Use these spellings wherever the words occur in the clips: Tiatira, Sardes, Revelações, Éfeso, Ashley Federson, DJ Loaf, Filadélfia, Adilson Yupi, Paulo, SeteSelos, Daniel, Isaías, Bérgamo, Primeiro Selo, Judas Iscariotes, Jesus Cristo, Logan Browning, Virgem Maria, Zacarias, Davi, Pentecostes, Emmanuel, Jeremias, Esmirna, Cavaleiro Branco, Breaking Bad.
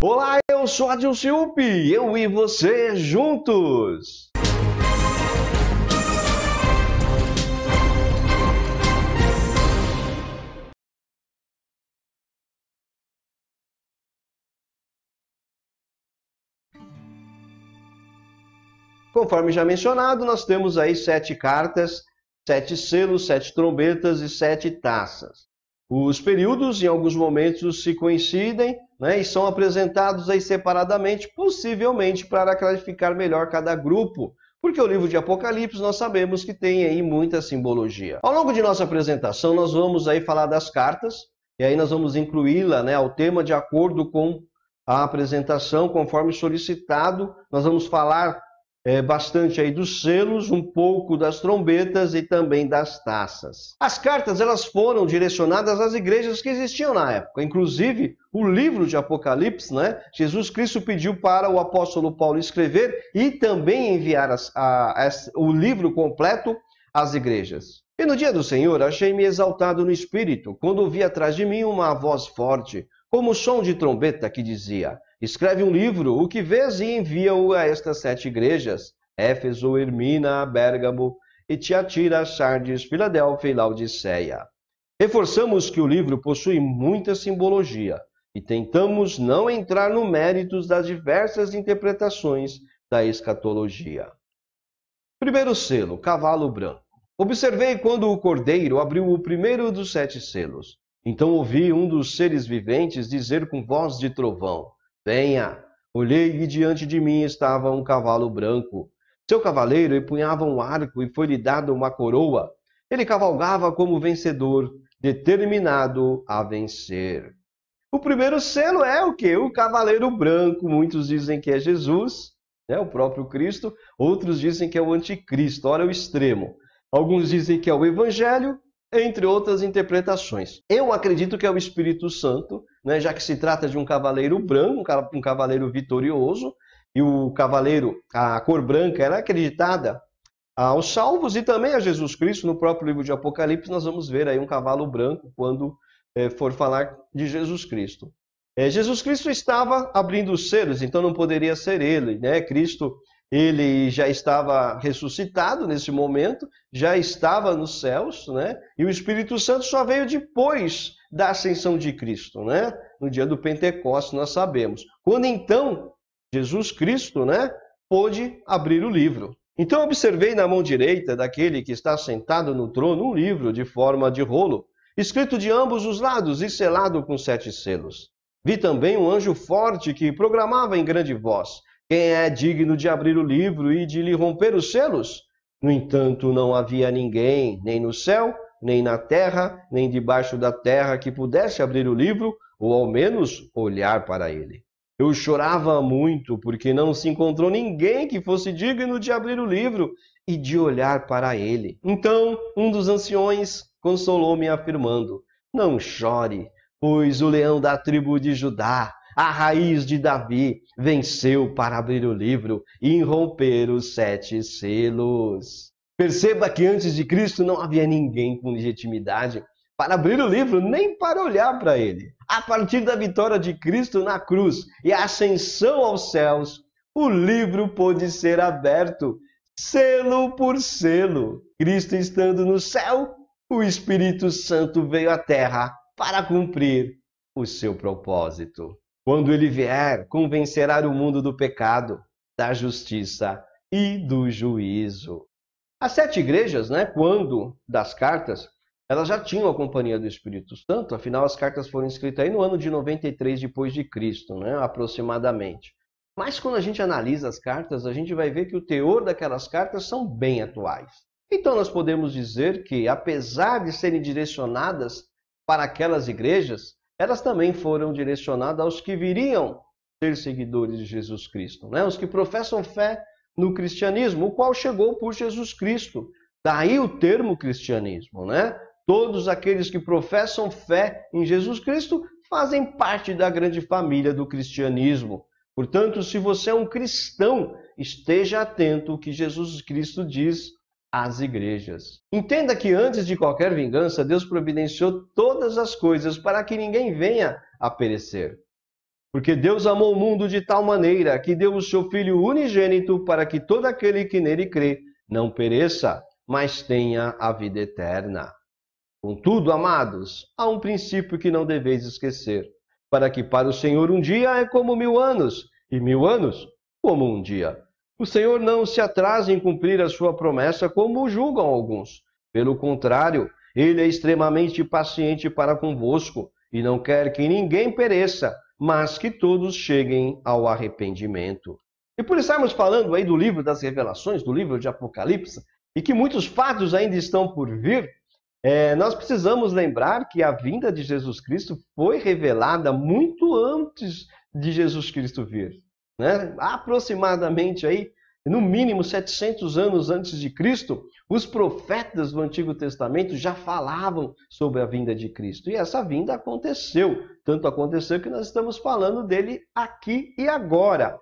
Olá, eu sou Adilson Yupi, eu e você juntos! Conforme já mencionado, nós temos aí 7 cartas, 7 selos, 7 trombetas e 7 taças. Os períodos, em alguns momentos, se coincidem, né, e são apresentados aí separadamente, possivelmente para clarificar melhor cada grupo, porque o livro de Apocalipse nós sabemos que tem aí muita simbologia. Ao longo de nossa apresentação, nós vamos aí falar das cartas, e aí nós vamos incluí-la, né, ao tema de acordo com a apresentação, conforme solicitado. Nós vamos falar bastante aí dos selos, um pouco das trombetas e também das taças. As cartas, elas foram direcionadas às igrejas que existiam na época. Inclusive, o livro de Apocalipse, né? Jesus Cristo pediu para o apóstolo Paulo escrever e também enviar o livro completo às igrejas. E no dia do Senhor, achei-me exaltado no espírito, quando ouvi atrás de mim uma voz forte, como o som de trombeta, que dizia: escreve um livro, o que vês, e envia-o a estas 7 igrejas, Éfeso, Esmirna, Bérgamo, e Tiatira, Sardes, Filadélfia e Laodiceia. Reforçamos que o livro possui muita simbologia e tentamos não entrar no mérito das diversas interpretações da escatologia. Primeiro selo, Cavalo Branco. Observei quando o cordeiro abriu o primeiro dos 7 selos. Então ouvi um dos seres viventes dizer com voz de trovão: venha! Olhei e diante de mim estava um cavalo branco. Seu cavaleiro empunhava um arco e foi-lhe dada uma coroa. Ele cavalgava como vencedor, determinado a vencer. O primeiro selo é o quê? O Cavaleiro Branco. Muitos dizem que é Jesus, né? O próprio Cristo. Outros dizem que é o anticristo. Olha o extremo. Alguns dizem que é o Evangelho, entre outras interpretações. Eu acredito que é o Espírito Santo, né, já que se trata de um cavaleiro branco, um cavaleiro vitorioso, e o cavaleiro, a cor branca, era acreditada aos salvos e também a Jesus Cristo. No próprio livro de Apocalipse, nós vamos ver aí um cavalo branco quando for falar de Jesus Cristo. Jesus Cristo estava abrindo os selos, então não poderia ser ele, né? Cristo, ele já estava ressuscitado nesse momento, já estava nos céus, né? E o Espírito Santo só veio depois da ascensão de Cristo, né? No dia do Pentecostes, nós sabemos. Quando então Jesus Cristo, né, pôde abrir o livro. Então observei na mão direita daquele que está sentado no trono um livro de forma de rolo, escrito de ambos os lados e selado com 7 selos. Vi também um anjo forte que proclamava em grande voz: quem é digno de abrir o livro e de lhe romper os selos? No entanto, não havia ninguém, nem no céu, nem na terra, nem debaixo da terra, que pudesse abrir o livro, ou ao menos olhar para ele. Eu chorava muito, porque não se encontrou ninguém que fosse digno de abrir o livro e de olhar para ele. Então, um dos anciões consolou-me, afirmando: não chore, pois o leão da tribo de Judá, a raiz de Davi, venceu para abrir o livro e romper os 7 selos. Perceba que antes de Cristo não havia ninguém com legitimidade para abrir o livro, nem para olhar para ele. A partir da vitória de Cristo na cruz e a ascensão aos céus, o livro pôde ser aberto, selo por selo. Cristo estando no céu, o Espírito Santo veio à terra para cumprir o seu propósito. Quando ele vier, convencerá o mundo do pecado, da justiça e do juízo. As 7 igrejas, né, quando das cartas, elas já tinham a companhia do Espírito Santo. Afinal, as cartas foram escritas aí no ano de 93 depois de Cristo, né, aproximadamente. Mas quando a gente analisa as cartas, a gente vai ver que o teor daquelas cartas são bem atuais. Então nós podemos dizer que, apesar de serem direcionadas para aquelas igrejas, elas também foram direcionadas aos que viriam ser seguidores de Jesus Cristo, né? Os que professam fé no cristianismo, o qual chegou por Jesus Cristo. Daí o termo cristianismo, né? Todos aqueles que professam fé em Jesus Cristo fazem parte da grande família do cristianismo. Portanto, se você é um cristão, esteja atento ao que Jesus Cristo diz às igrejas. Entenda que antes de qualquer vingança, Deus providenciou todas as coisas para que ninguém venha a perecer. Porque Deus amou o mundo de tal maneira que deu o seu Filho unigênito para que todo aquele que nele crê não pereça, mas tenha a vida eterna. Contudo, amados, há um princípio que não deveis esquecer, para que para o Senhor um dia é como 1000 anos, e 1000 anos como um dia. O Senhor não se atrasa em cumprir a sua promessa como julgam alguns. Pelo contrário, Ele é extremamente paciente para convosco e não quer que ninguém pereça, mas que todos cheguem ao arrependimento. E por estarmos falando aí do livro das revelações, do livro de Apocalipse, e que muitos fatos ainda estão por vir, nós precisamos lembrar que a vinda de Jesus Cristo foi revelada muito antes de Jesus Cristo vir, né? Aproximadamente aí, no mínimo 700 anos antes de Cristo, os profetas do Antigo Testamento já falavam sobre a vinda de Cristo. E essa vinda aconteceu. Tanto aconteceu que nós estamos falando dele aqui e agora.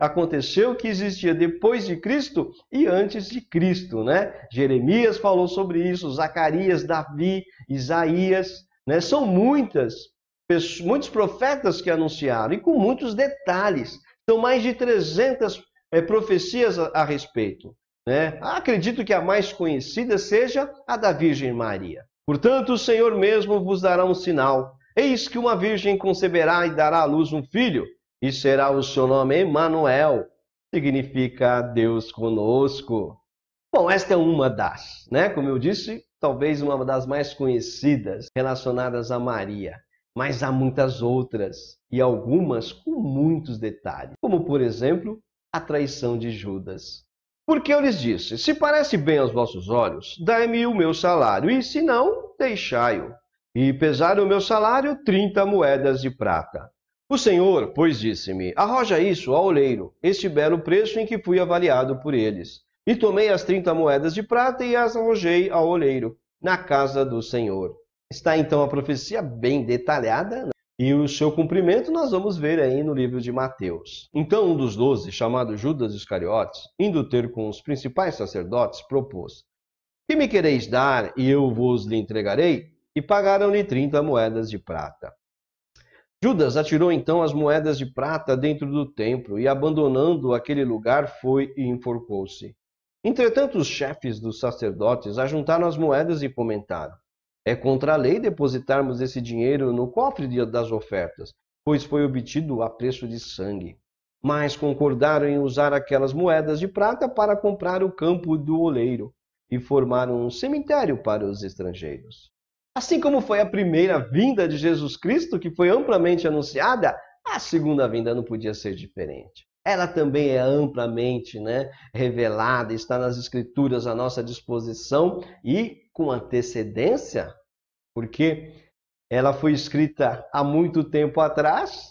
Aconteceu que existia depois de Cristo e antes de Cristo, né? Jeremias falou sobre isso, Zacarias, Davi, Isaías, né? São muitos profetas que anunciaram e com muitos detalhes. São mais de 300 profecias a respeito, né? Acredito que a mais conhecida seja a da Virgem Maria. Portanto, o Senhor mesmo vos dará um sinal. Eis que uma virgem conceberá e dará à luz um filho, e será o seu nome Emmanuel. Significa Deus conosco. Bom, esta é uma das, né? Como eu disse, talvez uma das mais conhecidas relacionadas a Maria. Mas há muitas outras, e algumas com muitos detalhes. Como, por exemplo, a traição de Judas. Porque eu lhes disse, se parece bem aos vossos olhos, dai-me o meu salário, e se não, deixai-o. E pesaram o meu salário 30 moedas de prata. O Senhor, pois, disse-me, arroja isso ao oleiro, este belo preço em que fui avaliado por eles. E tomei as 30 moedas de prata e as arrojei ao oleiro, na casa do Senhor. Está então a profecia bem detalhada, né? E o seu cumprimento nós vamos ver aí no livro de Mateus. Então um dos 12, chamado Judas Iscariotes, indo ter com os principais sacerdotes, propôs: que me quereis dar e eu vos lhe entregarei? E pagaram-lhe 30 moedas de prata. Judas atirou então as moedas de prata dentro do templo e, abandonando aquele lugar, foi e enforcou-se. Entretanto os chefes dos sacerdotes ajuntaram as moedas e comentaram: é contra a lei depositarmos esse dinheiro no cofre das ofertas, pois foi obtido a preço de sangue. Mas concordaram em usar aquelas moedas de prata para comprar o campo do oleiro e formaram um cemitério para os estrangeiros. Assim como foi a primeira vinda de Jesus Cristo, que foi amplamente anunciada, a segunda vinda não podia ser diferente. Ela também é amplamente, né, revelada, está nas Escrituras à nossa disposição e com antecedência, porque ela foi escrita há muito tempo atrás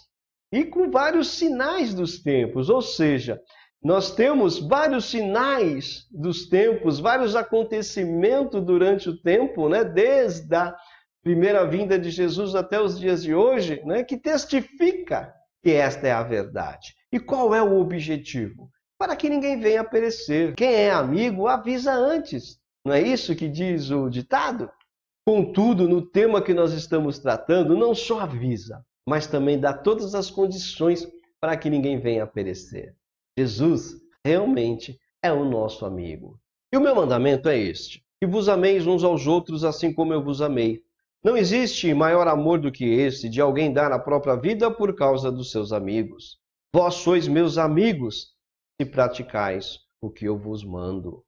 e com vários sinais dos tempos, ou seja, nós temos vários sinais dos tempos, vários acontecimentos durante o tempo, né, desde a primeira vinda de Jesus até os dias de hoje, né, que testifica que esta é a verdade. E qual é o objetivo? Para que ninguém venha a perecer. Quem é amigo avisa antes. Não é isso que diz o ditado? Contudo, no tema que nós estamos tratando, não só avisa, mas também dá todas as condições para que ninguém venha a perecer. Jesus realmente é o nosso amigo. E o meu mandamento é este: que vos ameis uns aos outros assim como eu vos amei. Não existe maior amor do que esse, de alguém dar a própria vida por causa dos seus amigos. Vós sois meus amigos, se praticais o que eu vos mando.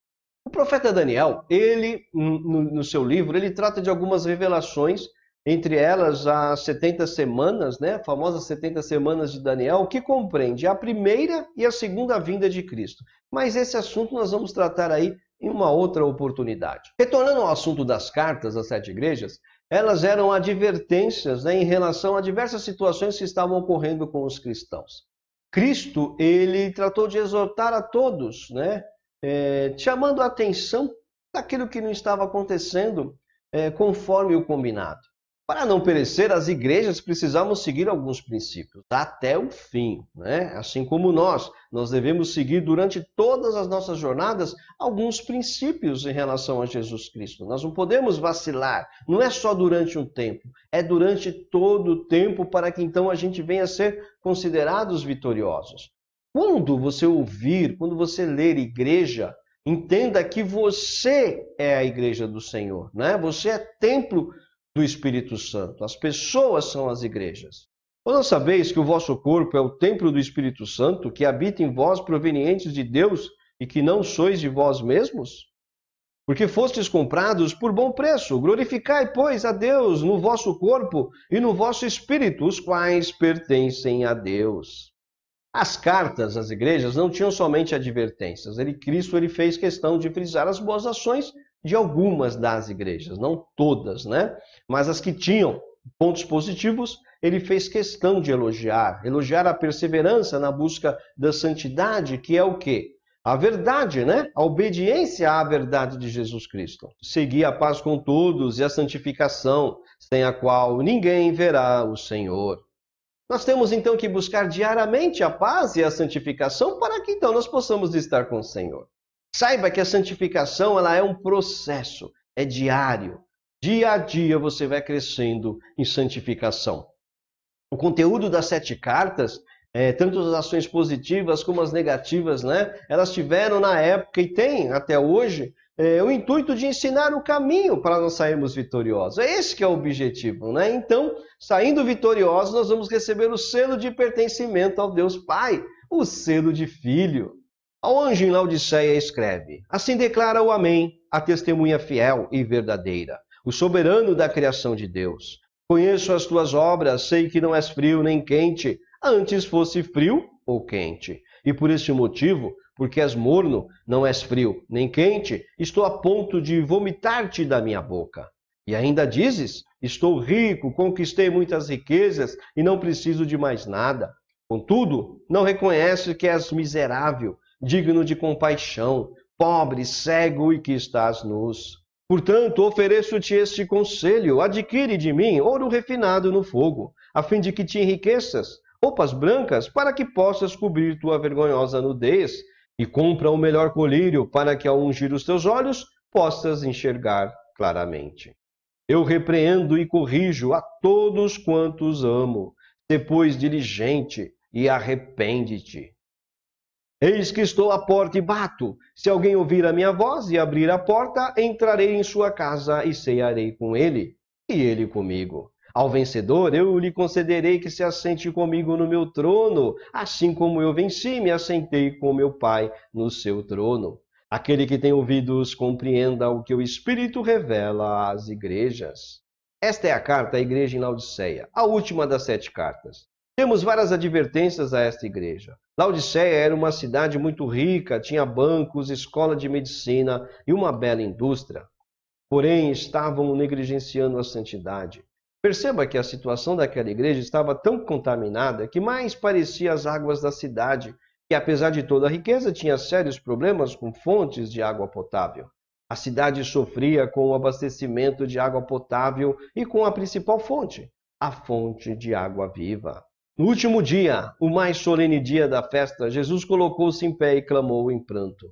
O profeta Daniel, ele, no seu livro, ele trata de algumas revelações, entre elas as 70 semanas, né? A famosa 70 semanas de Daniel, que compreende a primeira e a segunda vinda de Cristo. Mas esse assunto nós vamos tratar aí em uma outra oportunidade. Retornando ao assunto das cartas às 7 igrejas, elas eram advertências, né, em relação a diversas situações que estavam ocorrendo com os cristãos. Cristo, ele tratou de exortar a todos, né? Chamando a atenção daquilo que não estava acontecendo conforme o combinado. Para não perecer, as igrejas precisavam seguir alguns princípios até o fim, né? Assim como nós devemos seguir durante todas as nossas jornadas alguns princípios em relação a Jesus Cristo. Nós não podemos vacilar, não é só durante um tempo, é durante todo o tempo para que então a gente venha a ser considerados vitoriosos. Quando você ouvir, quando você ler igreja, entenda que você é a igreja do Senhor, né? Você é templo do Espírito Santo. As pessoas são as igrejas. Ou não sabeis que o vosso corpo é o templo do Espírito Santo, que habita em vós, provenientes de Deus, e que não sois de vós mesmos? Porque fostes comprados por bom preço. Glorificai, pois, a Deus no vosso corpo e no vosso espírito, os quais pertencem a Deus. As cartas às igrejas não tinham somente advertências. Cristo fez questão de frisar as boas ações de algumas das igrejas, não todas, né? Mas as que tinham pontos positivos, ele fez questão de elogiar a perseverança na busca da santidade, que é o quê? A verdade, né? A obediência à verdade de Jesus Cristo. Seguir a paz com todos e a santificação, sem a qual ninguém verá o Senhor. Nós temos então que buscar diariamente a paz e a santificação para que então nós possamos estar com o Senhor. Saiba que a santificação ela é um processo, é diário. Dia a dia você vai crescendo em santificação. O conteúdo das 7 cartas, tanto as ações positivas como as negativas, né? Elas tiveram na época e têm até hoje o intuito de ensinar o caminho para nós sairmos vitoriosos. É esse que é o objetivo, né? Então, saindo vitoriosos, nós vamos receber o selo de pertencimento ao Deus Pai, o selo de filho. Ao anjo em Laodiceia escreve: assim declara o Amém, a testemunha fiel e verdadeira, o soberano da criação de Deus. Conheço as tuas obras, sei que não és frio nem quente, antes fosse frio ou quente. E por este motivo, porque és morno, não és frio nem quente, estou a ponto de vomitar-te da minha boca. E ainda dizes: estou rico, conquistei muitas riquezas e não preciso de mais nada. Contudo, não reconheces que és miserável, digno de compaixão, pobre, cego e que estás nus. Portanto, ofereço-te este conselho: adquire de mim ouro refinado no fogo, a fim de que te enriqueças, roupas brancas para que possas cobrir tua vergonhosa nudez, e compra o melhor colírio para que ao ungir os teus olhos possas enxergar claramente. Eu repreendo e corrijo a todos quantos amo, depois diligente e arrepende-te. Eis que estou à porta e bato. Se alguém ouvir a minha voz e abrir a porta, entrarei em sua casa e cearei com ele, e ele comigo. Ao vencedor eu lhe concederei que se assente comigo no meu trono, assim como eu venci e me assentei com meu Pai no seu trono. Aquele que tem ouvidos, compreenda o que o Espírito revela às igrejas. Esta é a carta à igreja em Laodiceia, a última das 7 cartas. Temos várias advertências a esta igreja. Laodiceia era uma cidade muito rica, tinha bancos, escola de medicina e uma bela indústria. Porém, estavam negligenciando a santidade. Perceba que a situação daquela igreja estava tão contaminada que mais parecia as águas da cidade, que apesar de toda a riqueza, tinha sérios problemas com fontes de água potável. A cidade sofria com o abastecimento de água potável e com a principal fonte, a fonte de água viva. No último dia, o mais solene dia da festa, Jesus colocou-se em pé e clamou em pranto: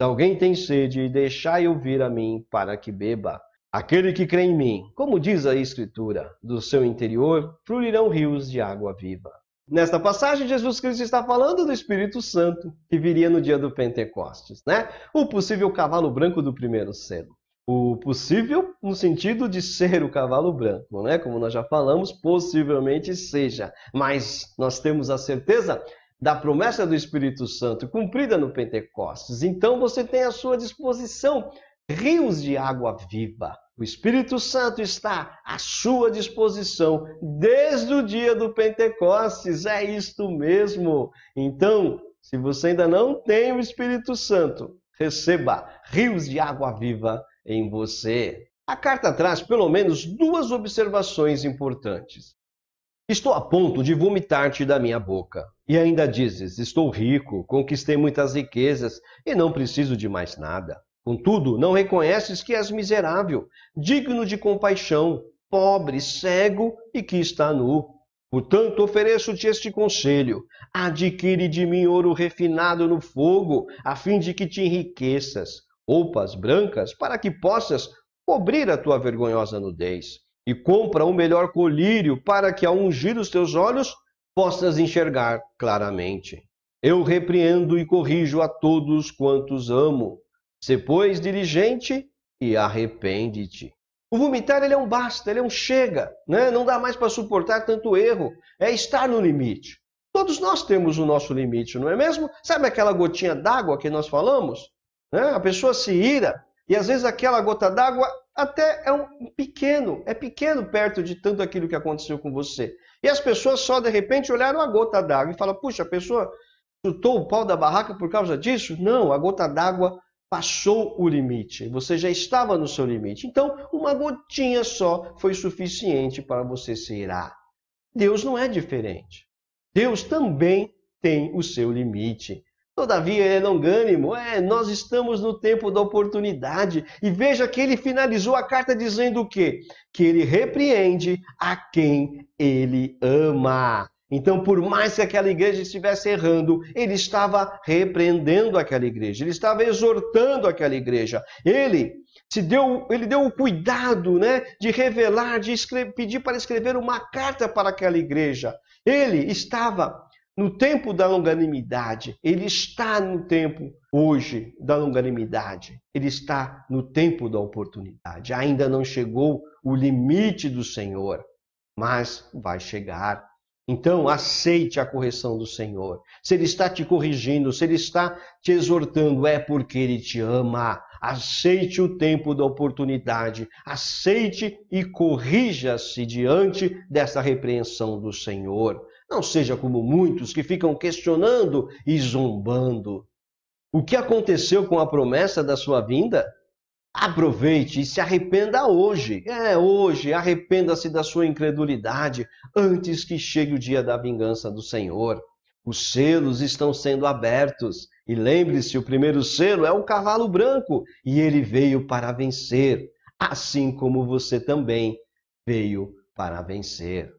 se alguém tem sede, deixai-o vir a mim para que beba. Aquele que crê em mim, como diz a Escritura, do seu interior fluirão rios de água viva. Nesta passagem, Jesus Cristo está falando do Espírito Santo, que viria no dia do Pentecostes, né? O possível cavalo branco do primeiro selo. O possível no sentido de ser o cavalo branco, né? Como nós já falamos, possivelmente seja. Mas nós temos a certeza da promessa do Espírito Santo cumprida no Pentecostes. Então você tem à sua disposição rios de água viva. O Espírito Santo está à sua disposição desde o dia do Pentecostes. É isto mesmo. Então, se você ainda não tem o Espírito Santo, receba rios de água viva em você. A carta traz pelo menos 2 observações importantes. Estou a ponto de vomitar-te da minha boca. E ainda dizes: estou rico, conquistei muitas riquezas e não preciso de mais nada. Contudo, não reconheces que és miserável, digno de compaixão, pobre, cego e que está nu. Portanto, ofereço-te este conselho: adquire de mim ouro refinado no fogo, a fim de que te enriqueças, roupas brancas, para que possas cobrir a tua vergonhosa nudez, e compra o melhor colírio, para que, ao ungir os teus olhos, possas enxergar claramente. Eu repreendo e corrijo a todos quantos amo. Sê, pois, diligente e arrepende-te. O vomitar, ele é um basta, ele é um chega, né? Não dá mais para suportar tanto erro, é estar no limite. Todos nós temos o nosso limite, não é mesmo? Sabe aquela gotinha d'água que nós falamos? Né? A pessoa se ira e às vezes aquela gota d'água até é um pequeno, perto de tanto aquilo que aconteceu com você. E as pessoas só de repente olharam a gota d'água e falam, puxa, a pessoa chutou o pau da barraca por causa disso? Não, a gota d'água passou o limite, você já estava no seu limite. Então, uma gotinha só foi suficiente para você se irar. Deus não é diferente. Deus também tem o seu limite. Todavia, ele é longânimo. Nós estamos no tempo da oportunidade. E veja que ele finalizou a carta dizendo o quê? Que ele repreende a quem ele ama. Então, por mais que aquela igreja estivesse errando, ele estava repreendendo aquela igreja, ele estava exortando aquela igreja. Ele deu o cuidado, né, de revelar, de escrever, pedir para escrever uma carta para aquela igreja. Ele estava no tempo da longanimidade, ele está no tempo hoje da longanimidade, ele está no tempo da oportunidade. Ainda não chegou o limite do Senhor, mas vai chegar. Então, aceite a correção do Senhor. Se Ele está te corrigindo, se Ele está te exortando, é porque Ele te ama. Aceite o tempo da oportunidade. Aceite e corrija-se diante dessa repreensão do Senhor. Não seja como muitos que ficam questionando e zombando. O que aconteceu com a promessa da sua vinda? Aproveite e se arrependa hoje. Hoje, arrependa-se da sua incredulidade antes que chegue o dia da vingança do Senhor. Os selos estão sendo abertos. E lembre-se, o primeiro selo é o cavalo branco e ele veio para vencer, assim como você também veio para vencer.